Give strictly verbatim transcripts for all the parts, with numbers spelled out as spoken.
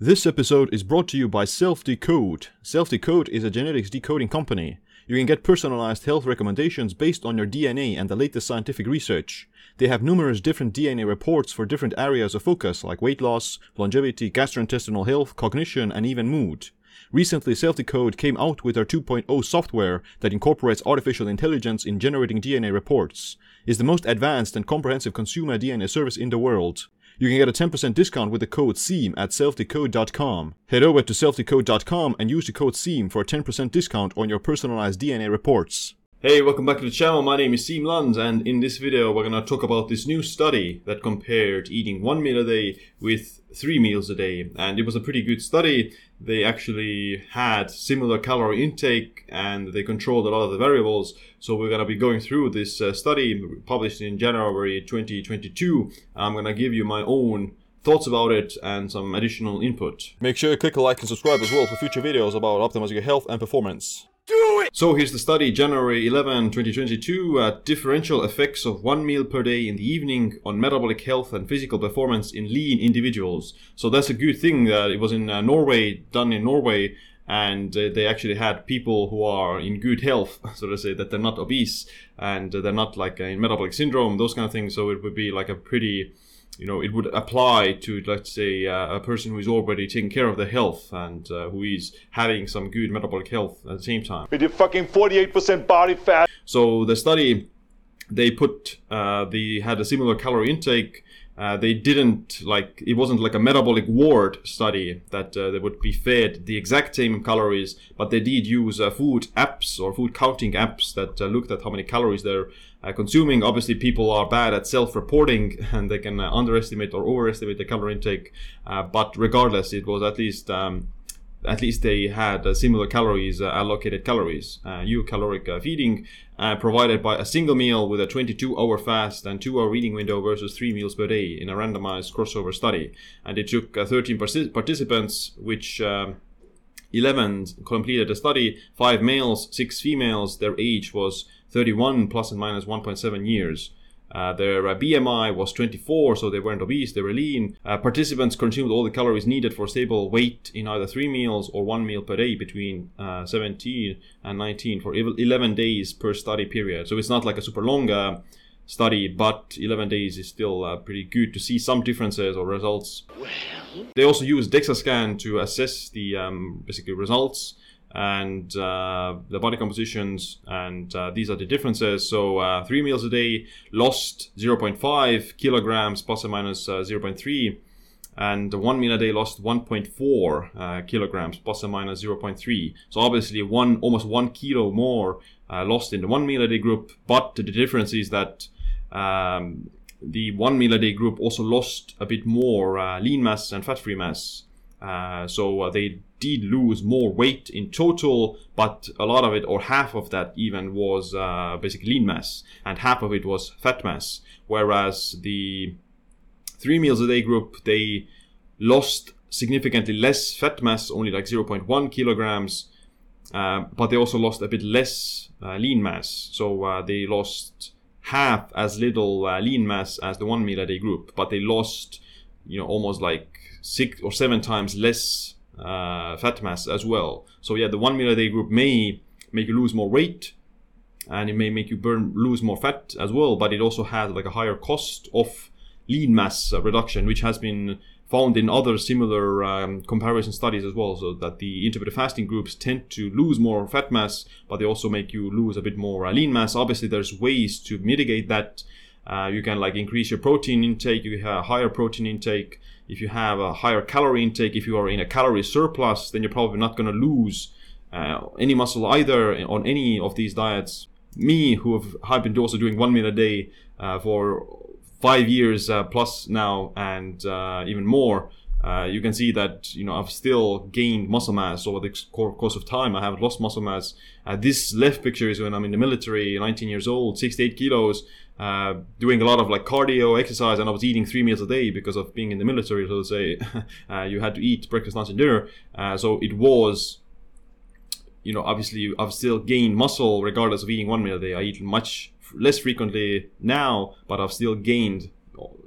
This episode is brought to you by SelfDecode. SelfDecode is a genetics decoding company. You can get personalized health recommendations based on your D N A and the latest scientific research. They have numerous different D N A reports for different areas of focus like weight loss, longevity, gastrointestinal health, cognition, and even mood. Recently, SelfDecode came out with their two point oh software that incorporates artificial intelligence in generating D N A reports. It's the most advanced and comprehensive consumer D N A service in the world. You can get a ten percent discount with the code SEEM at self decode dot com. Head over to self decode dot com and use the code SEEM for a ten percent discount on your personalized D N A reports. Hey, welcome back to the channel. My name is Seem Lund, and in this video we're going to talk about this new study that compared eating one meal a day with three meals a day. And it was a pretty good study. They actually had similar calorie intake and they controlled a lot of the variables. So we're going to be going through this uh, study published in January twenty twenty-two. I'm going to give you my own thoughts about it and some additional input. Make sure you click like and subscribe as well for future videos about optimizing your health and performance. Do it! So here's the study, January eleventh, twenty twenty-two, uh, differential effects of one meal per day in the evening on metabolic health and physical performance in lean individuals. So that's a good thing that it was in uh, Norway, done in Norway, and uh, they actually had people who are in good health, so to say, that they're not obese and uh, they're not like uh, in metabolic syndrome, those kind of things. So it would be like a pretty... You know, it would apply to, let's say, uh, a person who is already taking care of their health and uh, who is having some good metabolic health at the same time. With your fucking forty-eight percent body fat. So the study, they put, uh, they had a similar calorie intake. Uh, they didn't like, it wasn't like a metabolic ward study that uh, they would be fed the exact same calories, but they did use uh, food apps or food counting apps that uh, looked at how many calories they're uh, consuming. Obviously, people are bad at self-reporting and they can uh, underestimate or overestimate the calorie intake. Uh, but regardless, it was at least, um, at least they had uh, similar calories, uh, allocated calories, uh, eulcaloric uh, feeding uh, provided by a single meal with a twenty-two hour fast and two hour eating window versus three meals per day in a randomized crossover study. And it took uh, thirteen participants, which um, eleven completed the study, five males, six females. Their age was thirty-one plus and minus one point seven years. Uh, their uh, B M I was twenty-four, so they weren't obese, they were lean. Uh, participants consumed all the calories needed for stable weight in either three meals or one meal per day between uh, seventeen and nineteen for eleven days per study period. So it's not like a super long uh, study, but eleven days is still uh, pretty good to see some differences or results. Well. They also used DEXA scan to assess the um, basically results and uh, the body compositions, and uh, these are the differences. So uh, three meals a day lost zero point five kilograms plus or minus uh, zero point three, and one meal a day lost one point four uh, kilograms plus or minus zero point three. So obviously one almost one kilo more uh, lost in the one meal a day group, but the difference is that um, the one meal a day group also lost a bit more uh, lean mass and fat-free mass. Uh, so uh, they did lose more weight in total, but a lot of it, or half of that even, was uh, basically lean mass, and half of it was fat mass. Whereas the three meals a day group, they lost significantly less fat mass, only like zero point one kilograms, uh, but they also lost a bit less uh, lean mass. So uh, they lost half as little uh, lean mass as the one meal a day group, but they lost, you know, almost like six or seven times less uh, fat mass as well. So yeah, the one meal a day group may make you lose more weight, and it may make you burn lose more fat as well, but it also has like a higher cost of lean mass reduction, which has been found in other similar um, comparison studies as well, so that the intermittent fasting groups tend to lose more fat mass, but they also make you lose a bit more uh, lean mass. Obviously, there's ways to mitigate that. Uh, you can like increase your protein intake. You have a higher protein intake. If you have a higher calorie intake, if you are in a calorie surplus, then you're probably not going to lose uh, any muscle either on any of these diets. Me, who have I've been also doing one meal a day uh, for five years uh, plus now, and uh, even more, uh, you can see that, you know, I've still gained muscle mass over the course of time. I haven't lost muscle mass. Uh, this left picture is when I'm in the military, nineteen years old, sixty-eight kilos. Uh, doing a lot of like cardio exercise, and I was eating three meals a day because of being in the military, so to say. uh, you had to eat breakfast, lunch and dinner, uh, so it was, you know, obviously I've still gained muscle regardless of eating one meal a day. I eat much less frequently now, but I've still gained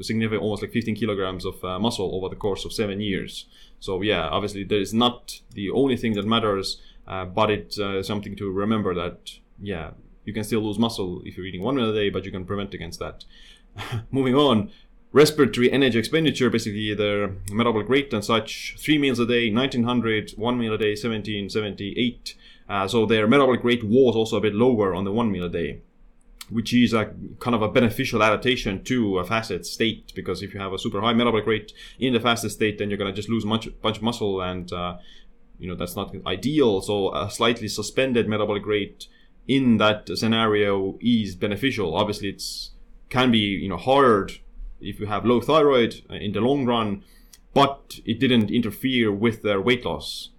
significant, almost like fifteen kilograms of uh, muscle over the course of seven years. So yeah, obviously that is not the only thing that matters, uh, but it's uh, something to remember that, yeah, you can still lose muscle if you're eating one meal a day, but you can prevent against that. Moving on, respiratory energy expenditure, basically their metabolic rate and such, three meals a day, nineteen hundred, one meal a day, seventeen seventy-eight. Uh, so their metabolic rate was also a bit lower on the one meal a day, which is a kind of a beneficial adaptation to a fasted state, because if you have a super high metabolic rate in the fasted state, then you're going to just lose much bunch of muscle, and uh, you know that's not ideal. So a slightly suspended metabolic rate in that scenario is beneficial. Obviously, it's can be you know hard if you have low thyroid in the long run, but it didn't interfere with their weight loss.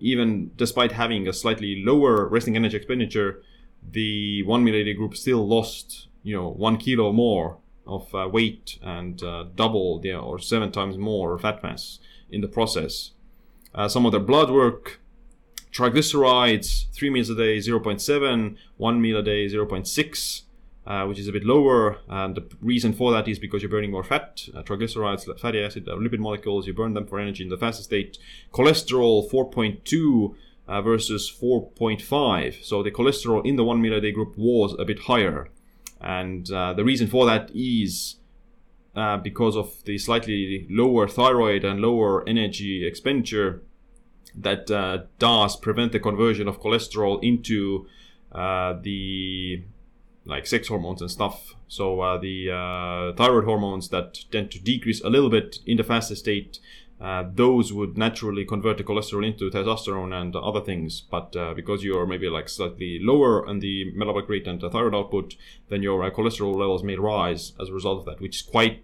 Even despite having a slightly lower resting energy expenditure, the one meal a day group still lost, you know, one kilo more of uh, weight and uh, double the, or seven times more fat mass in the process. Uh, some of their blood work, triglycerides, three meals a day, zero point seven, one meal a day, zero point six, uh, which is a bit lower. And the reason for that is because you're burning more fat. Uh, triglycerides, fatty acid, lipid molecules, you burn them for energy in the fasted state. Cholesterol, four point two. Uh, versus four point five. So the cholesterol in the one meal a day group was a bit higher. And uh, the reason for that is uh, because of the slightly lower thyroid and lower energy expenditure that uh, does prevent the conversion of cholesterol into uh, the like sex hormones and stuff. So uh, the uh, thyroid hormones that tend to decrease a little bit in the fasted state, Uh, those would naturally convert the cholesterol into testosterone and other things. But uh, because you're maybe like slightly lower on the metabolic rate and the thyroid output, then your uh, cholesterol levels may rise as a result of that, which is quite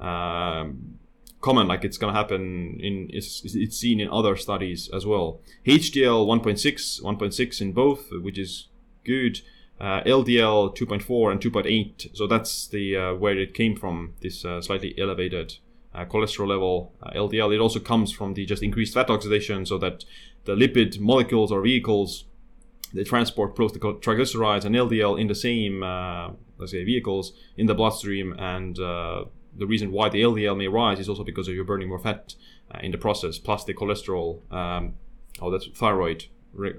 um, common. Like it's going to happen in, it's, it's seen in other studies as well. H D L one point six, one point six in both, which is good. Uh, L D L two point four and two point eight. So that's the uh, where it came from, this uh, slightly elevated Uh, cholesterol level, uh, L D L. It also comes from the just increased fat oxidation, so that the lipid molecules or vehicles, they transport both the triglycerides and L D L in the same, uh, let's say, vehicles in the bloodstream. And uh, the reason why the L D L may rise is also because you're burning more fat uh, in the process, plus the cholesterol, um, oh, that's thyroid re-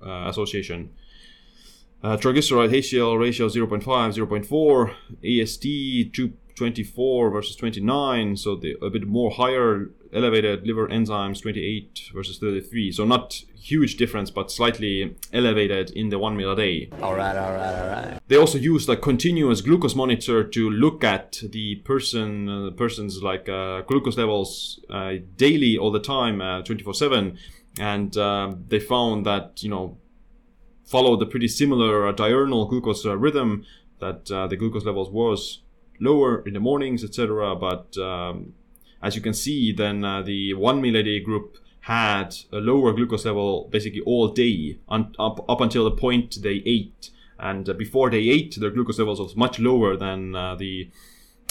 uh, association. Uh, triglyceride H D L ratio zero point five, zero point four, A S T two twenty-four versus twenty-nine, so the a bit more higher elevated liver enzymes, twenty-eight versus thirty-three, so not huge difference, but slightly elevated in the one meal a day. All right, all right, all right. They also used a continuous glucose monitor to look at the person, uh, person's like uh, glucose levels uh, daily, all the time, uh, twenty-four seven, and uh, they found that, you know, followed a pretty similar uh, diurnal glucose uh, rhythm, that uh, the glucose levels was lower in the mornings, et cetera. But um, as you can see, then uh, the one meal a day group had a lower glucose level basically all day un- up, up until the point they ate. And uh, before they ate, their glucose levels was much lower than uh, the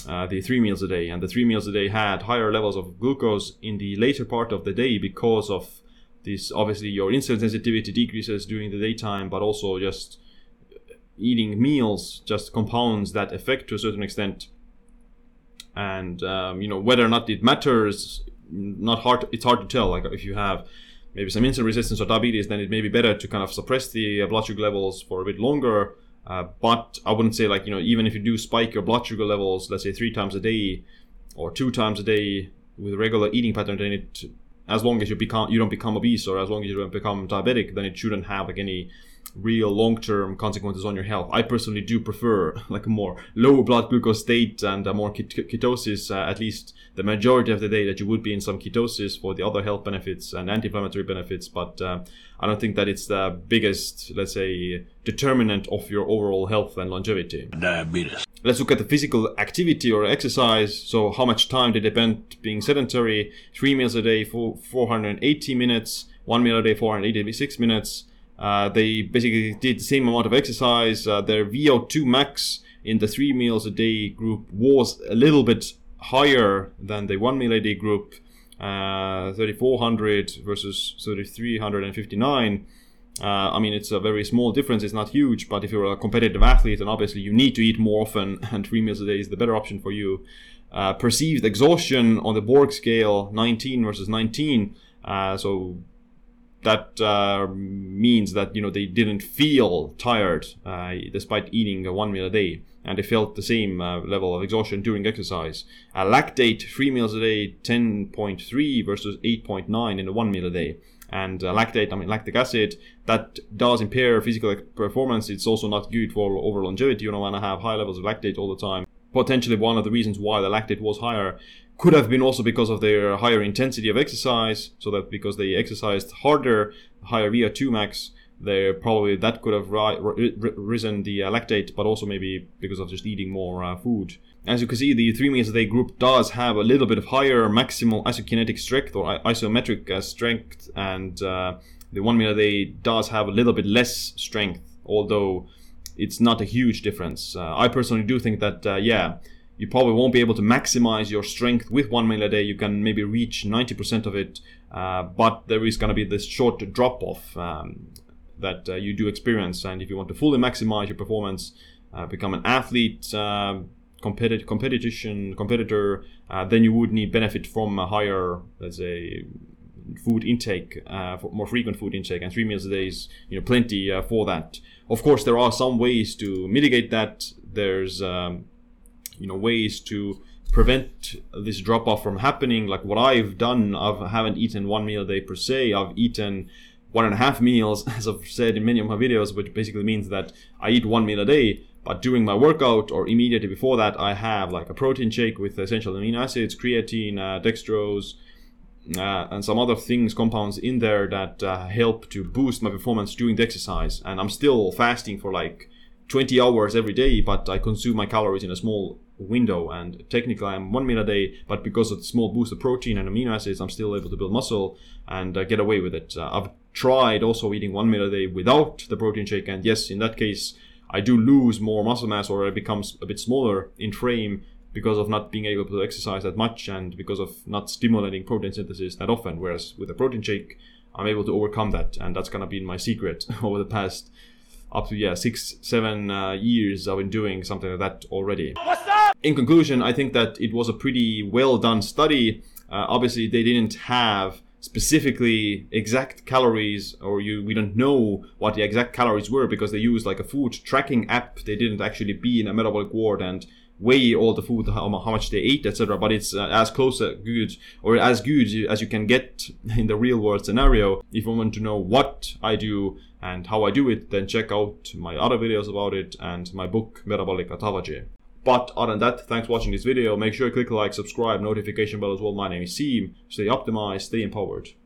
uh, the three meals a day. And the three meals a day had higher levels of glucose in the later part of the day because of this, obviously, your insulin sensitivity decreases during the daytime, but also just eating meals just compounds that effect to a certain extent. And um, you know, whether or not it matters, not hard. It's hard to tell. Like if you have maybe some insulin resistance or diabetes, then it may be better to kind of suppress the blood sugar levels for a bit longer. Uh, but I wouldn't say like you know, even if you do spike your blood sugar levels, let's say three times a day or two times a day with a regular eating pattern, then it, as long as you become, you don't become obese, or as long as you don't become diabetic, then it shouldn't have like any real long-term consequences on your health. I personally do prefer like a more low blood glucose state and a more ketosis, uh, at least the majority of the day, that you would be in some ketosis for the other health benefits and anti-inflammatory benefits. But uh, I don't think that it's the biggest, let's say, determinant of your overall health and longevity. Diabetes. Let's look at the physical activity or exercise. So how much time they spent being sedentary. Three meals a day for four hundred eighty minutes. One meal a day, four hundred eighty-six minutes. Uh, they basically did the same amount of exercise. Uh, their V O two max in the three meals a day group was a little bit higher than the one meal a day group, uh, thirty-four hundred versus thirty-three fifty-nine. Uh, I mean, it's a very small difference. It's not huge, but if you're a competitive athlete, then obviously you need to eat more often, and three meals a day is the better option for you. Uh, perceived exhaustion on the Borg scale, nineteen versus nineteen. Uh, so that uh, means that, you know, they didn't feel tired uh, despite eating one meal a day. And they felt the same uh, level of exhaustion during exercise. Uh, lactate, three meals a day, ten point three versus eight point nine in the one meal a day. And uh, lactate, I mean lactic acid, that does impair physical performance. It's also not good for overall longevity. You don't want to have high levels of lactate all the time. Potentially one of the reasons why the lactate was higher could have been also because of their higher intensity of exercise, so that because they exercised harder, higher V O two max, they probably that could have ri- r- risen the uh, lactate, but also maybe because of just eating more uh, food. As you can see, the three meals a day group does have a little bit of higher maximal isokinetic strength or isometric uh, strength, and uh, the one meal a day does have a little bit less strength, although it's not a huge difference. Uh, I personally do think that, uh, yeah, you probably won't be able to maximize your strength with one meal a day. You can maybe reach ninety percent of it, uh, but there is going to be this short drop-off um, that uh, you do experience. And if you want to fully maximize your performance, uh, become an athlete, uh, competitive competition, competitor, uh, then you would need benefit from a higher, let's say, food intake, uh, for more frequent food intake, and three meals a day is, you know, plenty uh, for that. Of course, there are some ways to mitigate that. There's, um, you know, ways to prevent this drop off from happening. Like what I've done, I've, I haven't eaten one meal a day per se. I've eaten one and a half meals, as I've said in many of my videos, which basically means that I eat one meal a day, but during my workout or immediately before that, I have like a protein shake with essential amino acids, creatine, uh, dextrose, Uh, and some other things, compounds in there that uh, help to boost my performance during the exercise. And I'm still fasting for like twenty hours every day, but I consume my calories in a small window. And technically I'm one meal a day, but because of the small boost of protein and amino acids, I'm still able to build muscle and uh, get away with it. Uh, I've tried also eating one meal a day without the protein shake. And yes, in that case, I do lose more muscle mass, or it becomes a bit smaller in frame, because of not being able to exercise that much and because of not stimulating protein synthesis that often. Whereas with a protein shake, I'm able to overcome that. And that's kind of been my secret over the past up to, yeah, six, seven uh, years. I've been doing something like that already. What's up? In conclusion, I think that it was a pretty well done study. Uh, obviously, they didn't have specifically exact calories, or you we don't know what the exact calories were, because they used like a food tracking app. They didn't actually be in a metabolic ward and weigh all the food, how much they ate, et cetera. But it's uh, as close a good or as good as you can get in the real world scenario. If you want to know what I do and how I do it, then check out my other videos about it and my book, Metabolic Metology. But other than that, thanks for watching this video. Make sure you click like, subscribe, notification bell as well. My name is Seem. Stay optimized, stay empowered.